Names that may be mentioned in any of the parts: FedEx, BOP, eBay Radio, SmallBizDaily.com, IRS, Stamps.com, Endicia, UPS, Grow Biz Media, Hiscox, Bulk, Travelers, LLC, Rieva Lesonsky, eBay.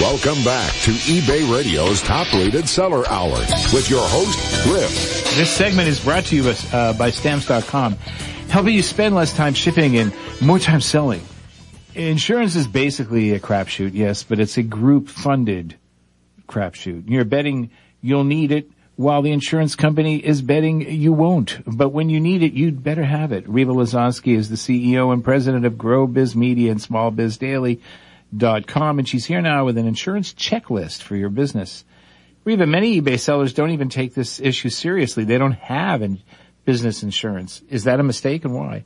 Welcome back to eBay Radio's top-rated seller hour with your host, Riff. This segment is brought to you by Stamps.com, helping you spend less time shipping and more time selling. Insurance is basically a crapshoot, yes, but it's a group-funded crapshoot. You're betting you'll need it while the insurance company is betting you won't. But when you need it, you'd better have it. Rieva Lesonsky is the CEO and president of Grow Biz Media and SmallBizDaily.com, and she's here now with an insurance checklist for your business. Rieva, many eBay sellers don't even take this issue seriously. They don't have business insurance. Is that a mistake, and why?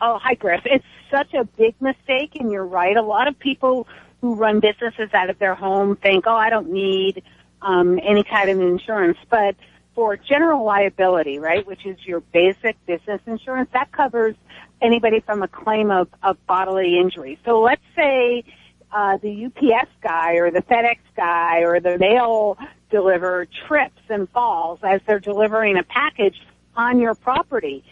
Hi, Griff. It's such a big mistake, and you're right. A lot of people who run businesses out of their home think, oh, I don't need any kind of insurance. But for general liability, right, which is your basic business insurance, that covers anybody from a claim of bodily injury. So let's say the UPS guy or the FedEx guy or the mail deliverer trips and falls as they're delivering a package on your property.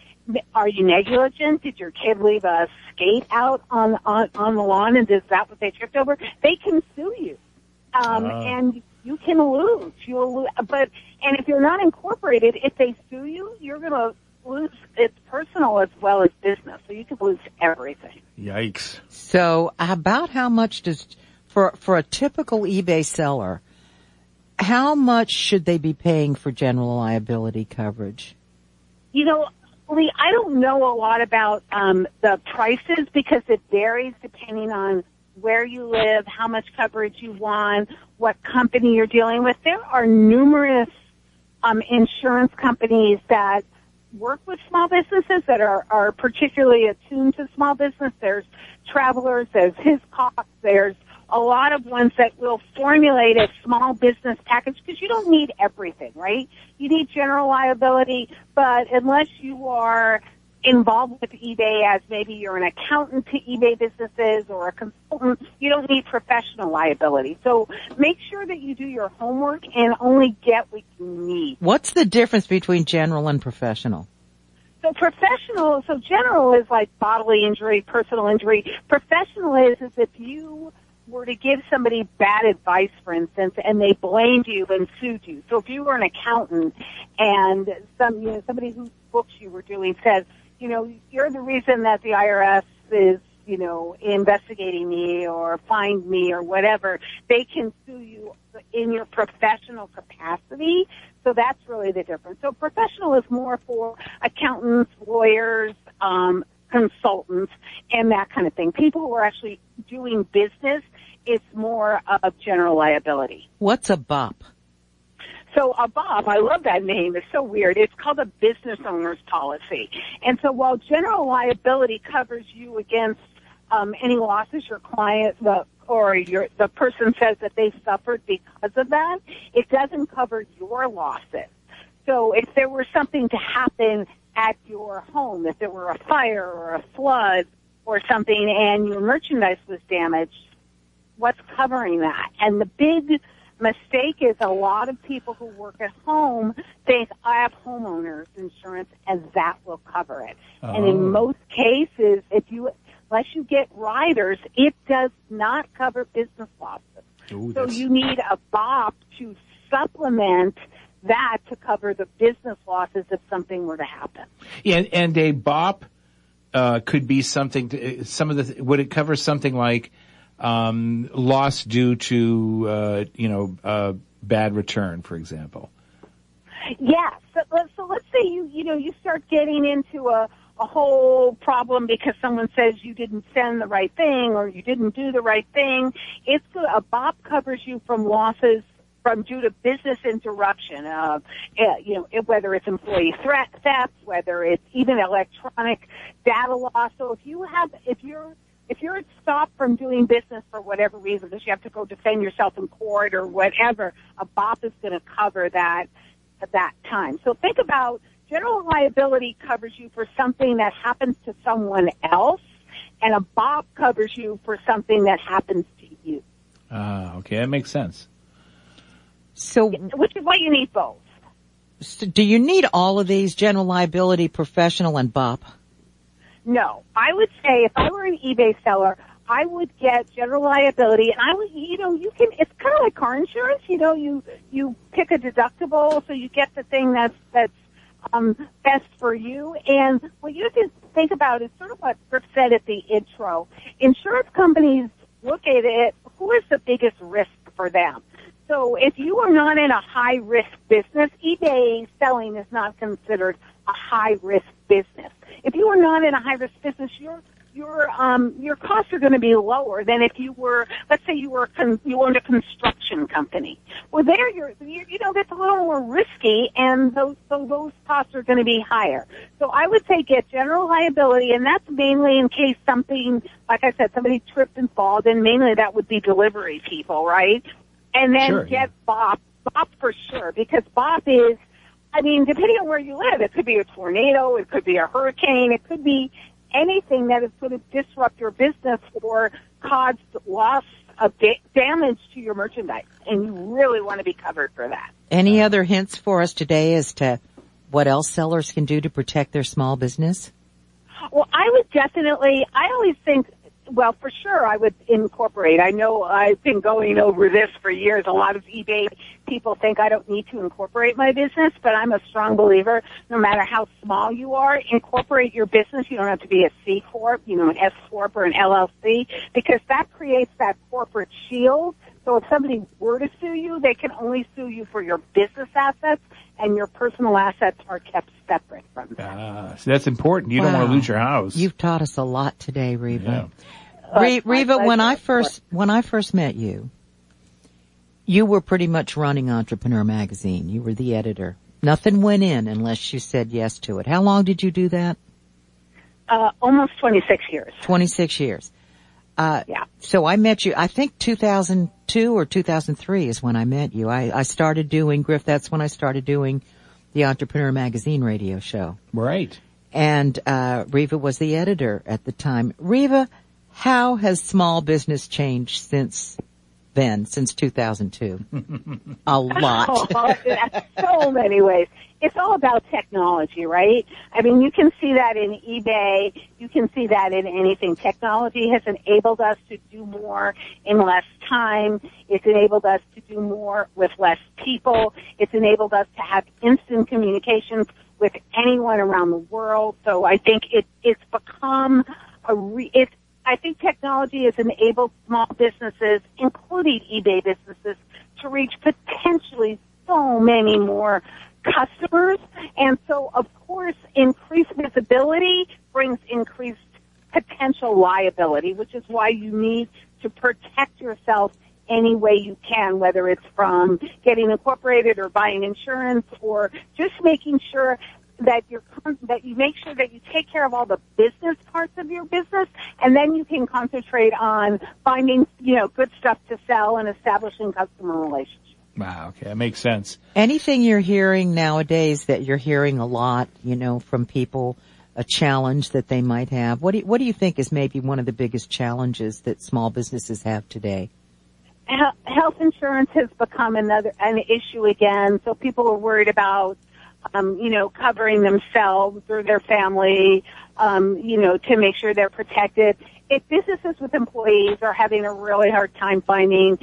Are you negligent? Did your kid leave a skate out on the lawn, and is that what they tripped over? They can sue you, and you can lose. And if you're not incorporated, if they sue you, you're going to lose. It's personal as well as business, so you could lose everything. Yikes! So, about how much does for a typical eBay seller, how much should they be paying for general liability coverage? You know, Lee, I don't know a lot about the prices because it varies depending on where you live, how much coverage you want, what company you're dealing with. There are numerous insurance companies that work with small businesses that are particularly attuned to small business. There's Travelers, there's Hiscox, there's a lot of ones that will formulate a small business package because you don't need everything, right? You need general liability, but unless you are involved with eBay as maybe you're an accountant to eBay businesses or a consultant, you don't need professional liability. So make sure that you do your homework and only get what you need. What's the difference between general and professional? So professional, so general is like bodily injury, personal injury. Professional is if you were to give somebody bad advice, for instance, and they blamed you and sued you. So if you were an accountant and somebody whose books you were doing said, you know, you're the reason that the IRS is, you know, investigating me or fined me or whatever, they can sue you in your professional capacity. So that's really the difference. So professional is more for accountants, lawyers, consultants, and that kind of thing. People who are actually doing business, it's more of general liability. What's a BOP? So a BOP, I love that name. It's so weird. It's called a business owner's policy. And so while general liability covers you against any losses your client the person says that they suffered because of that, it doesn't cover your losses. So if there were something to happen at your home, if there were a fire or a flood or something and your merchandise was damaged, what's covering that? And the big mistake is a lot of people who work at home think, I have homeowners insurance and that will cover it. Oh. And in most cases, unless you get riders, it does not cover business losses. Ooh, so you need a BOP to supplement that to cover the business losses if something were to happen. Yeah, and a BOP could be something. Would it cover something like loss due to bad return, for example? Yeah. So let's say you start getting into a whole problem because someone says you didn't send the right thing or you didn't do the right thing. It's a BOP covers you from losses due to business interruption, whether it's employee theft, whether it's even electronic data loss. So if you're stopped from doing business for whatever reason, because you have to go defend yourself in court or whatever, a BOP is going to cover that at that time. So think about general liability covers you for something that happens to someone else, and a BOP covers you for something that happens to you. Okay, that makes sense. So, which is why you need both. So do you need all of these, general liability, professional, and BOP? No. I would say if I were an eBay seller, I would get general liability, and I would, you can, it's kind of like car insurance, you pick a deductible, so you get the thing that's best for you. And what you have to think about is sort of what Griff said at the intro. Insurance companies look at it, who is the biggest risk for them? So if you are not in a high-risk business, eBay selling is not considered a high-risk business. If you are not in a high-risk business, your costs are going to be lower than if you were, let's say you owned a construction company. Well, there that's a little more risky, and those costs are going to be higher. So I would say get general liability, and that's mainly in case something, like I said, somebody tripped and fell, and mainly that would be delivery people, right? And then get BOP. BOP for sure, because BOP is, depending on where you live, it could be a tornado, it could be a hurricane, it could be anything that is sort of disrupt your business or caused loss of damage to your merchandise, and you really want to be covered for that. Any other hints for us today as to what else sellers can do to protect their small business? Well, I always think, well, for sure I would incorporate. I know I've been going over this for years. A lot of eBay people think I don't need to incorporate my business, but I'm a strong believer, no matter how small you are, incorporate your business. You don't have to be a C Corp, an S Corp or an LLC, because that creates that corporate shield. So if somebody were to sue you, they can only sue you for your business assets, and your personal assets are kept separate from that. So that's important. You don't want to lose your house. You've taught us a lot today, Rieva. Yeah. Rieva, when I first met you, you were pretty much running Entrepreneur Magazine. You were the editor. Nothing went in unless you said yes to it. How long did you do that? Almost 26 years. 26 years. Yeah. So I met you, I think 2002 or 2003 is when I met you. I started doing, Griff, that's when I started doing the Entrepreneur Magazine radio show. Right. And Rieva was the editor at the time. Rieva, how has small business changed since then, since 2002? A lot. So many ways. It's all about technology, right? You can see that in eBay. You can see that in anything. Technology has enabled us to do more in less time. It's enabled us to do more with less people. It's enabled us to have instant communications with anyone around the world. So I think it's become I think technology has enabled small businesses, including eBay businesses, to reach potentially so many more customers, and so of course increased visibility brings increased potential liability, which is why you need to protect yourself any way you can, whether it's from getting incorporated or buying insurance or just making sure that you make sure that you take care of all the business parts of your business, and then you can concentrate on finding good stuff to sell and establishing customer relationships. Wow, okay, that makes sense. Anything you're hearing nowadays that you're hearing a lot, from people, a challenge that they might have, what do you think is maybe one of the biggest challenges that small businesses have today? Health insurance has become an issue again, so people are worried about, covering themselves or their family, to make sure they're protected. If businesses with employees are having a really hard time finding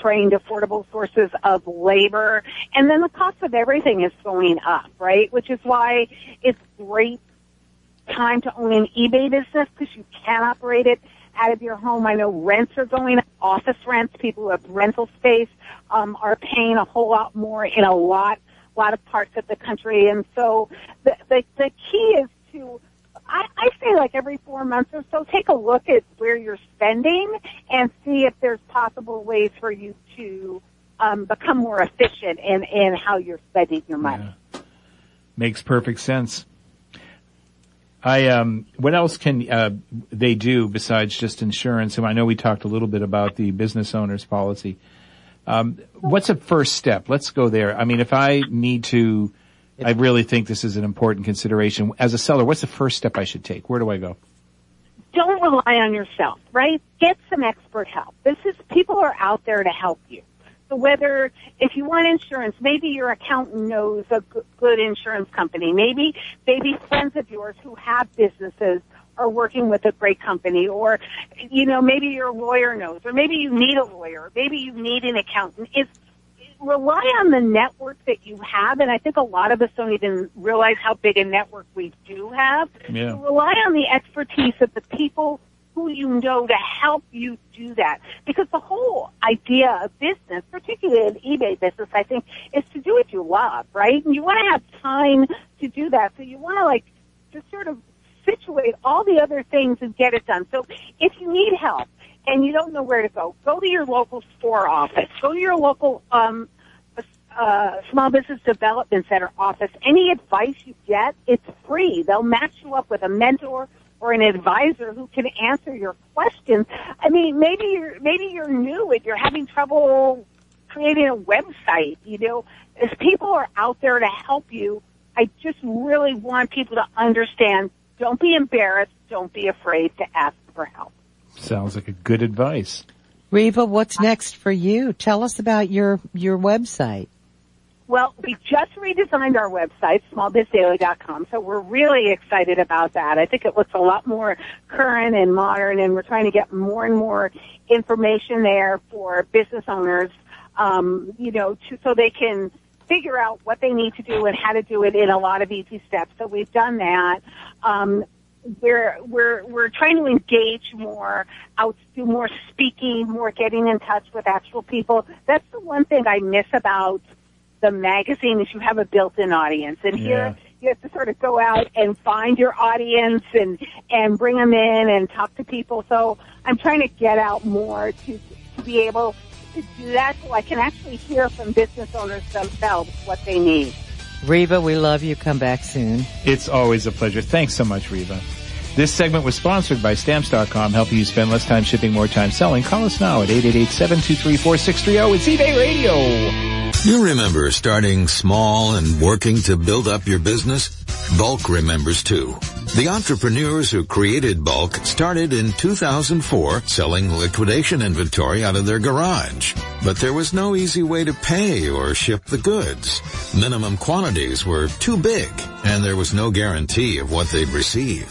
trained affordable sources of labor, and then the cost of everything is going up, right? Which is why it's great time to own an eBay business, because you can operate it out of your home. I know rents are going up, office rents, people who have rental space are paying a whole lot more in a lot of parts of the country, and so the key is to, I say like every 4 months or so, take a look at where you're spending and see if there's possible ways for you to become more efficient in how you're spending your money. Yeah. Makes perfect sense. What else can they do besides just insurance? And I know we talked a little bit about the business owner's policy. What's a first step? Let's go there. If I need to, I really think this is an important consideration. As a seller, what's the first step I should take? Where do I go? Don't rely on yourself, right? Get some expert help. People are out there to help you. So whether, if you want insurance, maybe your accountant knows a good insurance company. Maybe friends of yours who have businesses are working with a great company, or, you know, maybe your lawyer knows, or maybe you need a lawyer, maybe you need an accountant. It's rely on the network that you have, and I think a lot of us don't even realize how big a network we do have. Yeah. So rely on the expertise of the people who you know to help you do that. Because the whole idea of business, particularly an eBay business, I think, is to do what you love, right? And you want to have time to do that. So you want to, like, just sort of situate all the other things and get it done. So if you need help and you don't know where to go, go to your local store office. Go to your local Small Business Development Center office. Any advice you get, it's free. They'll match you up with a mentor or an advisor who can answer your questions. I mean, maybe you're new and you're having trouble creating a website. You know, as people are out there to help you, I just really want people to understand, don't be embarrassed, don't be afraid to ask for help. Sounds like a good advice. Rieva, what's next for you? Tell us about your website. Well, we just redesigned our website, SmallBizDaily.com, so we're really excited about that. I think it looks a lot more current and modern, and we're trying to get more and more information there for business owners, so they can figure out what they need to do and how to do it in a lot of easy steps. So we've done that. We're trying to engage more, out, do more speaking, more getting in touch with actual people. That's the one thing I miss about the magazine, is you have a built-in audience, and here you have to sort of go out and find your audience and bring them in and talk to people. So I'm trying to get out more to be able to do that, so I can actually hear from business owners themselves what they need. Rieva, we love you. Come back soon. It's always a pleasure. Thanks so much, Rieva. This segment was sponsored by Stamps.com, helping you spend less time shipping, more time selling. Call us now at 888-723-4630. It's eBay Radio. You remember starting small and working to build up your business? Bulk remembers, too. The entrepreneurs who created Bulk started in 2004 selling liquidation inventory out of their garage. But there was no easy way to pay or ship the goods. Minimum quantities were too big, and there was no guarantee of what they'd receive.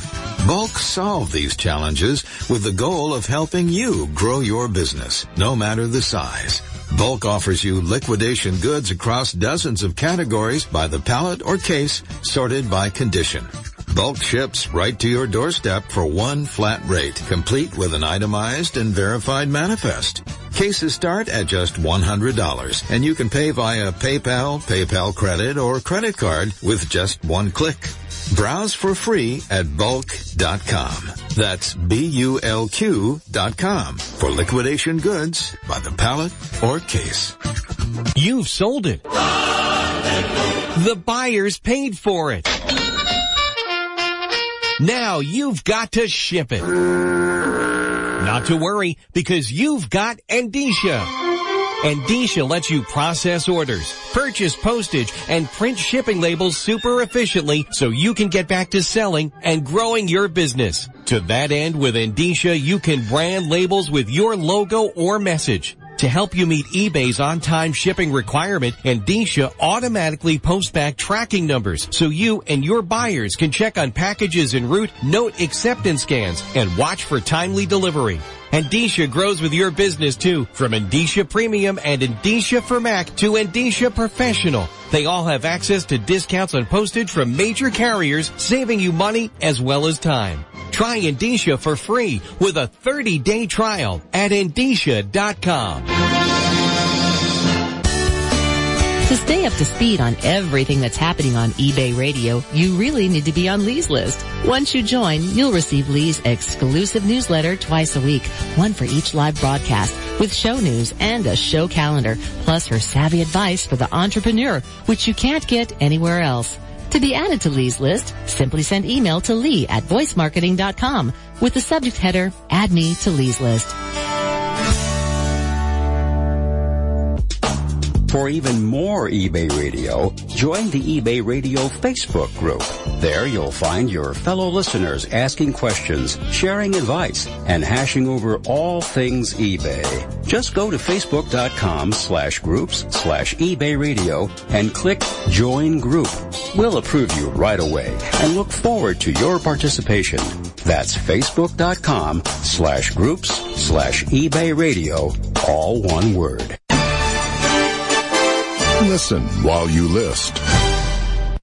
Bulk solved these challenges with the goal of helping you grow your business, no matter the size. Bulk offers you liquidation goods across dozens of categories by the pallet or case, sorted by condition. Bulk ships right to your doorstep for one flat rate, complete with an itemized and verified manifest. Cases start at just $100, and you can pay via PayPal, PayPal Credit, or credit card with just one click. Browse for free at bulk.com. That's BULQ.com for liquidation goods by the pallet or case. You've sold it. The buyer's paid for it. Now you've got to ship it. Not to worry, because you've got Endicia. Endicia lets you process orders, purchase postage, and print shipping labels super efficiently, so you can get back to selling and growing your business. To that end, with Endicia, you can brand labels with your logo or message. To help you meet eBay's on-time shipping requirement, Endicia automatically posts back tracking numbers so you and your buyers can check on packages en route, note acceptance scans, and watch for timely delivery. Endicia grows with your business, too. From Endicia Premium and Endicia for Mac to Endicia Professional, they all have access to discounts on postage from major carriers, saving you money as well as time. Try Endicia for free with a 30-day trial at Endicia.com. To stay up to speed on everything that's happening on eBay Radio, you really need to be on Lee's list. Once you join, you'll receive Lee's exclusive newsletter twice a week, one for each live broadcast, with show news and a show calendar, plus her savvy advice for the entrepreneur, which you can't get anywhere else. To be added to Lee's list, simply send email to Lee at voicemarketing.com with the subject header, Add Me to Lee's List. For even more eBay Radio, join the eBay Radio Facebook group. There you'll find your fellow listeners asking questions, sharing advice, and hashing over all things eBay. Just go to Facebook.com/groups/eBay Radio and click Join Group. We'll approve you right away and look forward to your participation. That's facebook.com/groups/eBay Radio, all one word. Listen while you list.